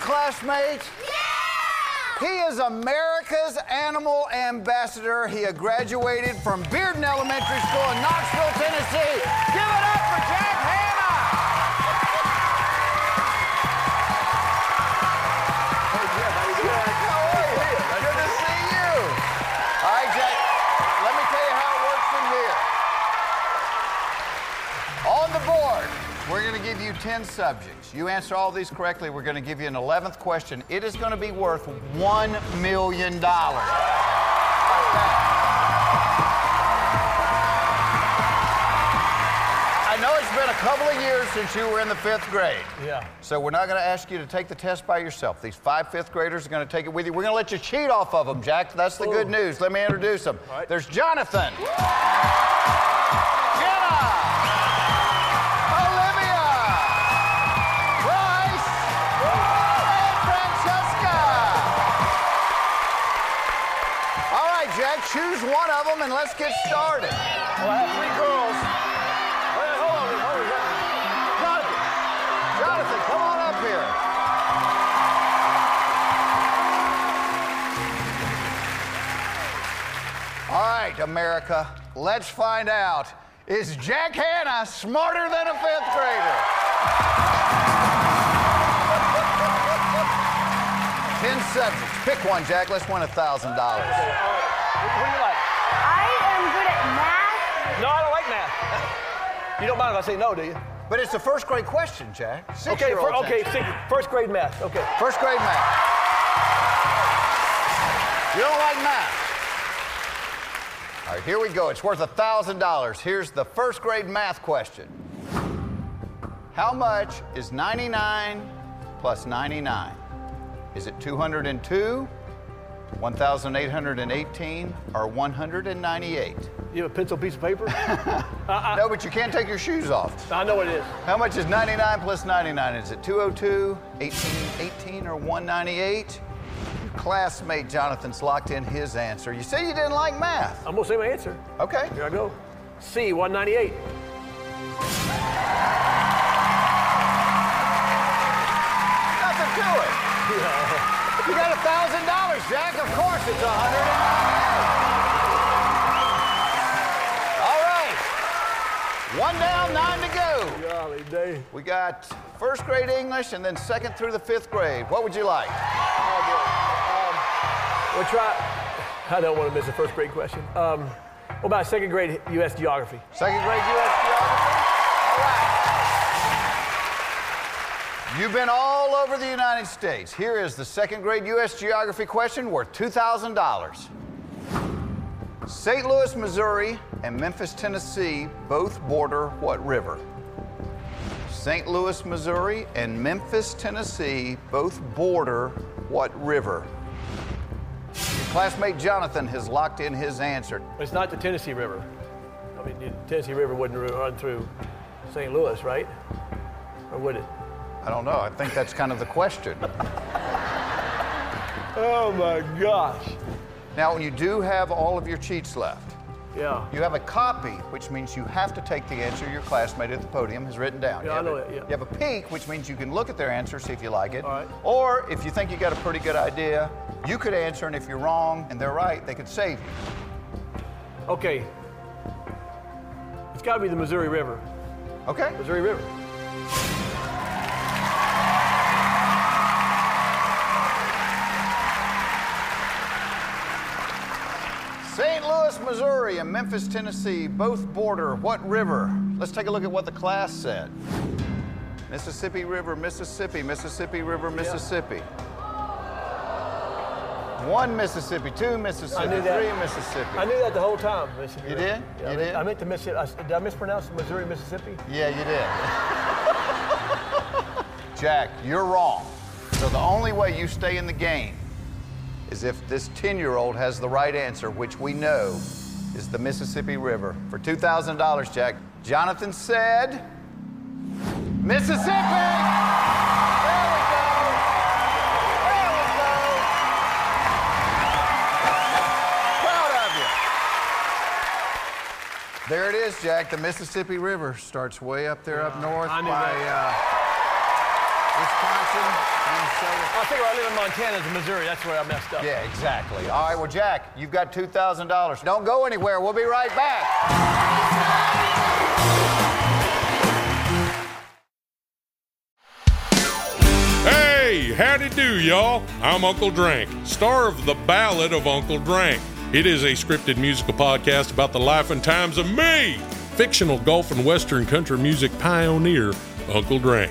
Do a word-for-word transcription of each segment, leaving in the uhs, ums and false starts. Classmate? Yeah! He is America's Animal Ambassador. He graduated from Bearden Elementary School in Knoxville, Tennessee. Give it up for Jack Hanna! Hey, Jeff, how you doing? How are you? Good, Good to see you. All right, Jack, let me tell you how it works from here. On the board, we're going to give you ten subjects. You answer all these correctly, we're going to give you an eleventh question. It is going to be worth one million dollars. Like that. I know it's been a couple of years since you were in the fifth grade. Yeah. So we're not going to ask you to take the test by yourself. These five fifth graders are going to take it with you. We're going to let you cheat off of them, Jack. That's the Ooh. good news. Let me introduce them. Right. There's Jonathan. Jenna. Choose one of them and let's get started. We'll have three girls. Wait, hold on, hold on. Jonathan, Jonathan, come on up here. All right, America, let's find out, is Jack Hanna smarter than a fifth grader? Ten subjects. Pick one, Jack. Let's win one thousand dollars. What do you like? I am good at math. No, I don't like math. You don't mind if I say no, do you? But it's a first grade question, Jack. Six okay, for, okay, six, first grade math. Okay. First grade math. You don't like math. All right, here we go. It's worth one thousand dollars. Here's the first grade math question. How much is ninety-nine plus ninety-nine? Is it two hundred two? one thousand eight hundred eighteen or one hundred ninety-eight? You have a pencil, piece of paper? uh, I, no, but you can't take your shoes off. I know what it is. How much is ninety-nine plus ninety-nine? Is it two hundred two, eighteen eighteen, or one ninety-eight? Your classmate Jonathan's locked in his answer. You said you didn't like math. I'm going to say my answer. Okay. Here I go. C, one ninety-eight. Nothing to it. You got one thousand dollars, Jack. Of course it's one hundred dollars. All right. One down, nine to go. Golly day. We got first grade English and then second through the fifth grade. What would you like? Oh, um, we'll try. I don't want to miss a first grade question. Um, what about second grade U S geography? Second grade U S geography? All right. You've been all over the United States. Here is the second grade U S geography question worth two thousand dollars. Saint Louis, Missouri and Memphis, Tennessee both border what river? Saint Louis, Missouri and Memphis, Tennessee both border what river? Your classmate Jonathan has locked in his answer. It's not the Tennessee River. I mean, the Tennessee River wouldn't run through Saint Louis, right? Or would it? I don't know. I think that's kind of the question. Oh, my gosh. Now, you do have all of your cheats left. Yeah. You have a copy, which means you have to take the answer your classmate at the podium has written down. Yeah, I know it, yeah. You have a peek, which means you can look at their answer, see if you like it. All right. Or if you think you got a pretty good idea, you could answer, and if you're wrong and they're right, they could save you. Okay. It's got to be the Missouri River. Okay. Missouri River. Saint Louis, Missouri and Memphis, Tennessee both border what river? Let's take a look at what the class said. Mississippi River, Mississippi, Mississippi River, Mississippi. Yeah. One Mississippi, two Mississippi, three Mississippi. I knew that the whole time. Mississippi. You did? Yeah, you I did? I meant to miss it. I, did I mispronounce Missouri, Mississippi? Yeah, you did. Jack, you're wrong. So the only way you stay in the game is if this ten-year-old has the right answer, which we know is the Mississippi River. For two thousand dollars, Jack, Jonathan said... Mississippi! There we go! There we go! Proud of you! There it is, Jack. The Mississippi River starts way up there uh, up north by uh, Wisconsin, Minnesota. I figure I live in Montana to Missouri. That's where I messed up. Yeah, exactly. All right, well, Jack, you've got two thousand dollars. Don't go anywhere. We'll be right back. Howdy do, y'all. I'm Uncle Drank, star of The Ballad of Uncle Drank. It is a scripted musical podcast about the life and times of me, fictional golf and western country music pioneer, Uncle Drank.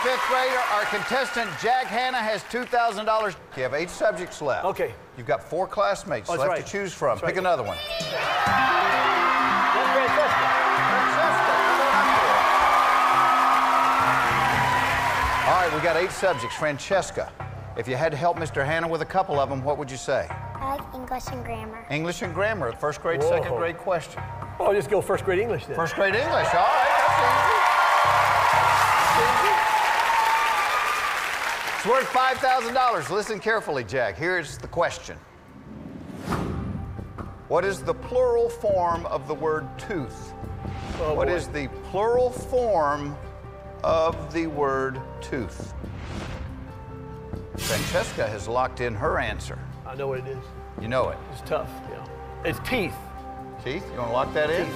Fifth grader, our contestant Jack Hanna has two thousand dollars. You have eight subjects left. Okay. You've got four classmates oh, left right. to choose from. That's Pick right. another one. That's Francesca. Francesca. All right, we got eight subjects. Francesca, if you had to help Mister Hanna with a couple of them, what would you say? I like English and grammar. English and grammar. First grade, Whoa. second grade question. Well, I'll just go first grade English then. First grade English. All right, that's easy. That's easy. It's worth five thousand dollars. Listen carefully, Jack. Here's the question. What is the plural form of the word tooth? Oh, what boy. is the plural form of the word tooth? Francesca has locked in her answer. I know what it is. You know it. It's tough, yeah. It's teeth. Teeth? You want to lock that teeth. in?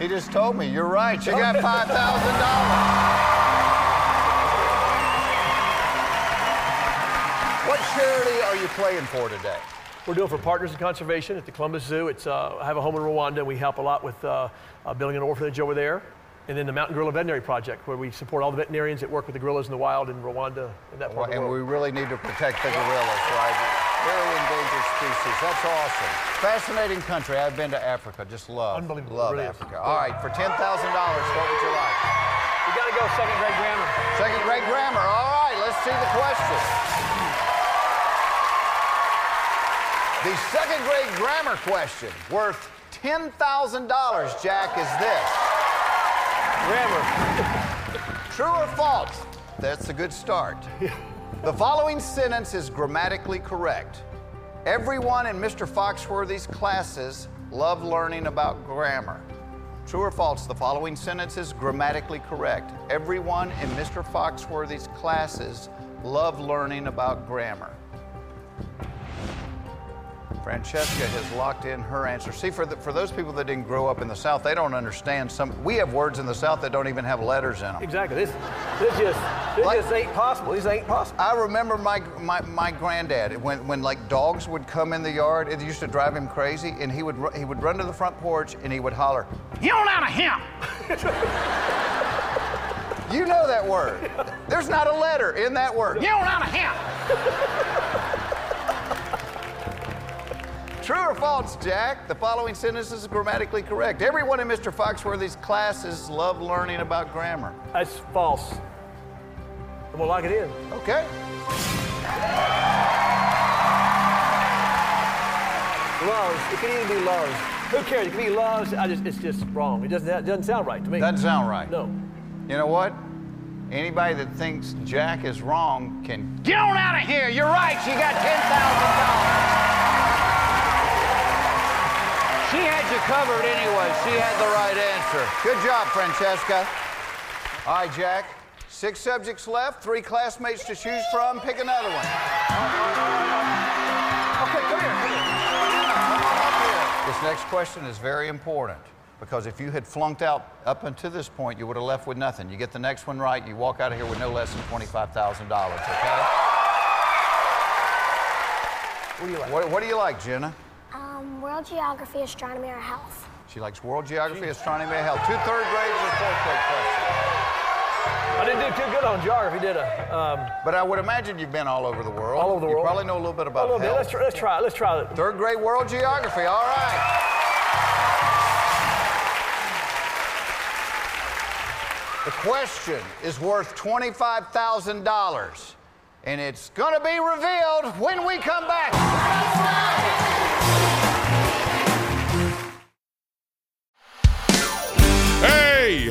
He just told me, you're right, you got five thousand dollars. What charity are you playing for today? We're doing for Partners in Conservation at the Columbus Zoo. It's, uh, I have a home in Rwanda, and we help a lot with uh, uh, building an orphanage over there. And then the Mountain Gorilla Veterinary Project, where we support all the veterinarians that work with the gorillas in the wild in Rwanda and that part well, of the world. And we really need to protect the gorillas, right? Very endangered species. That's awesome. Fascinating country. I've been to Africa. Just love, Unbelievable. love Brilliant. Africa. All right, for ten thousand dollars, what would you like? We got to go second grade grammar. Second grade grammar. All right, let's see the question. The second grade grammar question, worth ten thousand dollars, Jack, is this. Grammar. True or false? That's a good start. The following sentence is grammatically correct. Everyone in Mister Foxworthy's classes love learning about grammar. True or false, the following sentence is grammatically correct. Everyone in Mister Foxworthy's classes love learning about grammar. Francesca has locked in her answer. See, for, the, for those people that didn't grow up in the South, they don't understand some... We have words in the South that don't even have letters in them. Exactly. This, this, just, this like, just ain't possible. These ain't possible. I remember my my, my granddad, when, when, like, dogs would come in the yard, it used to drive him crazy, and he would, he would run to the front porch, and he would holler, "Get on out of him!" You know that word. There's not a letter in that word. "Get on out of him!" True or false, Jack? The following sentence is grammatically correct. Everyone in Mister Foxworthy's classes love learning about grammar. That's false. And we'll lock it in. Okay. Loves. It could even be loves. Who cares? It could be loves. I just, it's just wrong. It doesn't, it doesn't sound right to me. Doesn't sound right. No. You know what? Anybody that thinks Jack is wrong can get on out of here. You're right. She got ten thousand dollars. She had you covered anyway. She had the right answer. Good job, Francesca. All right, Jack. Six subjects left. Three classmates to choose from. Pick another one. Okay, come here. Come here. This next question is very important. Because if you had flunked out up until this point, you would have left with nothing. You get the next one right, you walk out of here with no less than twenty-five thousand dollars, okay? What do you like? What, what do you like, Jenna? Um, world geography, astronomy, or health. She likes world geography, Jeez. astronomy, or health. Two third grades or fourth grade questions. I didn't do too good on geography, did I? Um, but I would imagine you've been all over the world. All over the world. You probably know a little bit about a little health. Bit. Let's, try, let's try it, let's try it. Third grade world geography, all right. The question is worth twenty-five thousand dollars, and it's going to be revealed when we come back. Hey,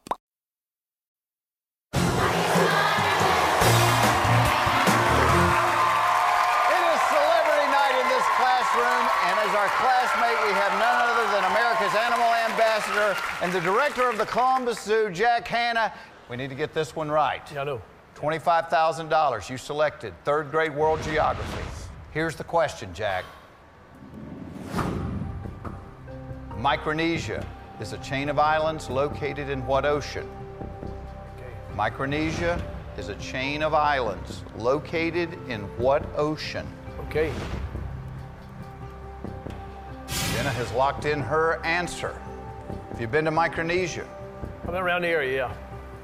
And the director of the Columbus Zoo, Jack Hanna. We need to get this one right. Yeah, I know. twenty-five thousand dollars. You selected third grade world geography. Here's the question, Jack. Micronesia is a chain of islands located in what ocean? Micronesia is a chain of islands located in what ocean? Okay. Jenna has locked in her answer. Have you been to Micronesia? I've been around the area, yeah.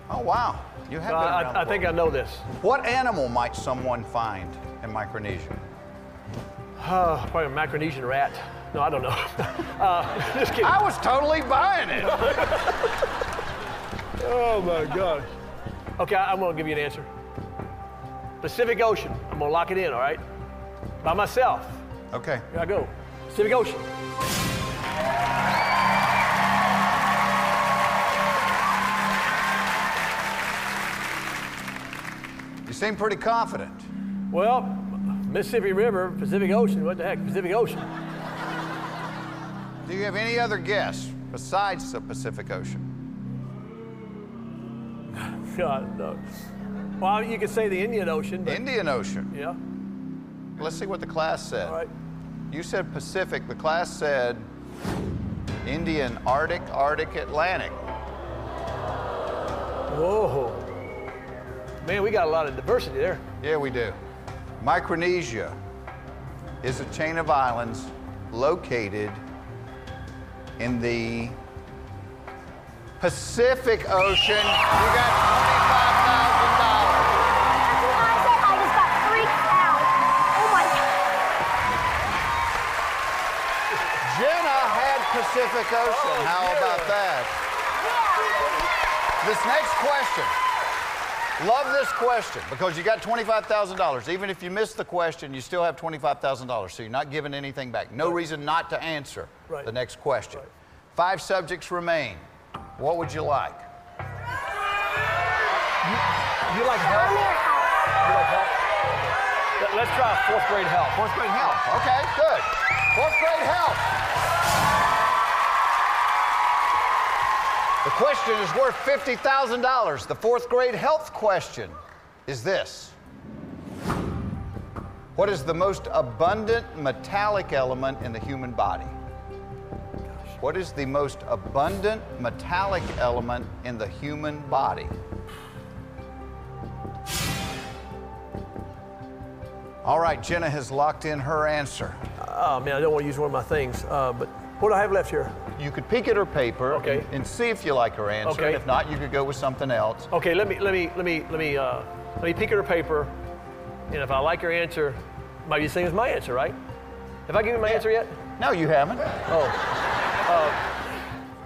Oh, wow. You have no, been around I, I think I know this. What animal might someone find in Micronesia? Uh, probably a Micronesian rat. No, I don't know. uh, just kidding. I was totally buying it. Oh, my gosh. Okay, I, I'm going to give you an answer. Pacific Ocean. I'm going to lock it in, all right? By myself. Okay. Here I go. Pacific Ocean. You seem pretty confident. Well, Mississippi River, Pacific Ocean, what the heck, Pacific Ocean. Do you have any other guess besides the Pacific Ocean? God, no. Well, you could say the Indian Ocean. But... Indian Ocean? Yeah. Let's see what the class said. All right. You said Pacific, the class said Indian, Arctic, Arctic, Atlantic. Whoa. Man, we got a lot of diversity there. Yeah, we do. Micronesia is a chain of islands located in the Pacific Ocean. You got twenty-five thousand dollars. Jenna had Pacific Ocean. Oh, How yeah. about that? Yeah. This next question. Love this question because you got twenty-five thousand dollars. Even if you miss the question, you still have twenty-five thousand dollars, so you're not giving anything back. No right. reason not to answer right. the next question. Right. Five subjects remain. What would you like? You, you like health? You like health? Let's try fourth grade health. Fourth grade health. Okay, good. Fourth grade health. The question is worth fifty thousand dollars. The fourth grade health question is this. What is the most abundant metallic element in the human body? What is the most abundant metallic element in the human body? All right, Jenna has locked in her answer. Oh, man, I don't want to use one of my things, uh, but what do I have left here? you could peek at her paper okay. and, and see if you like her answer. Okay. And if not, you could go with something else. Okay, let me let me let me let me uh, let me peek at her paper, and if I like her answer, might be the same as my answer, right? Have I given my yeah. answer yet? No, you haven't. Oh, uh,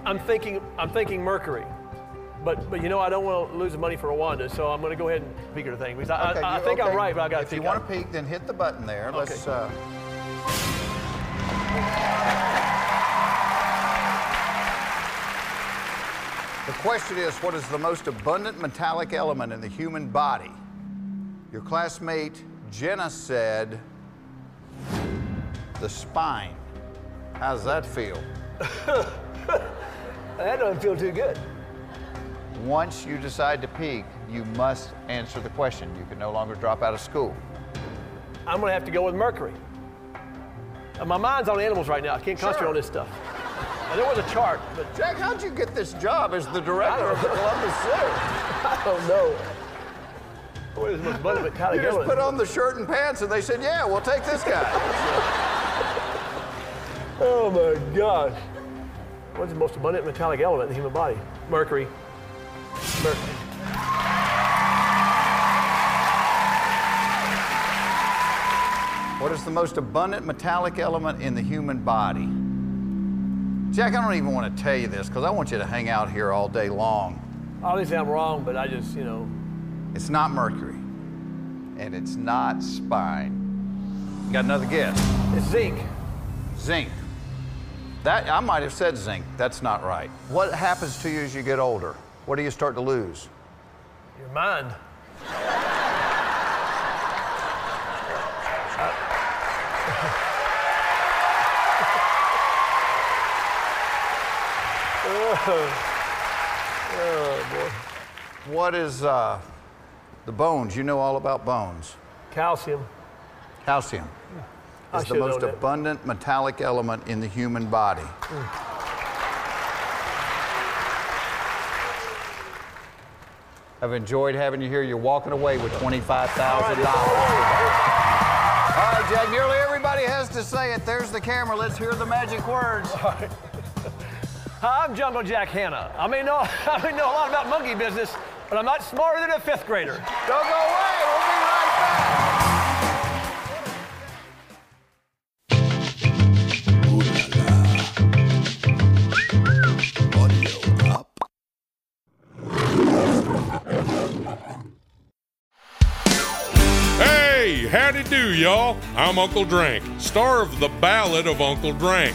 I'm thinking I'm thinking Mercury. But, but you know, I don't want to lose the money for Rwanda, so I'm going to go ahead and peek at the thing. Because I, okay, I, I think okay. I'm right, but I got to peek. If you want to peek, then hit the button there. Okay. Let's. Uh... The question is, what is the most abundant metallic element in the human body? Your classmate Jenna said, the spine. How does that feel? That doesn't feel too good. Once you decide to peek, you must answer the question. You can no longer drop out of school. I'm going to have to go with Mercury. Uh, my mind's on animals right now. I can't sure. concentrate on this stuff. Now, there was a chart, but... Jack, how'd you get this job as the director of the Columbus Zoo? I don't know. What is this button, but Tyler you just put on the shirt and pants, and they said, yeah, we'll take this guy. Oh, my gosh. What's the most abundant metallic element in the human body? Mercury. Mercury. What is the most abundant metallic element in the human body? Jack, I don't even want to tell you this because I want you to hang out here all day long. Obviously, I'm wrong, but I just, you know. It's not mercury, and it's not spine. Got another guess? It's zinc. Zinc. That I might have said zinc. That's not right. What happens to you as you get older? What do you start to lose? Your mind. Oh, boy. What is uh, the bones? You know all about bones. Calcium. Calcium yeah. is the most abundant metallic element in the human body. Mm. I've enjoyed having you here. You're walking away with twenty-five thousand dollars. All right, Jack, nearly everybody has to say it. There's the camera. Let's hear the magic words. Right. Hi, I'm Jungle Jack Hanna. I may, know, I may know a lot about monkey business, but I'm not smarter than a fifth grader. Don't go away. We'll be right back. Howdy do, y'all. I'm Uncle Drank, star of The Ballad of Uncle Drank.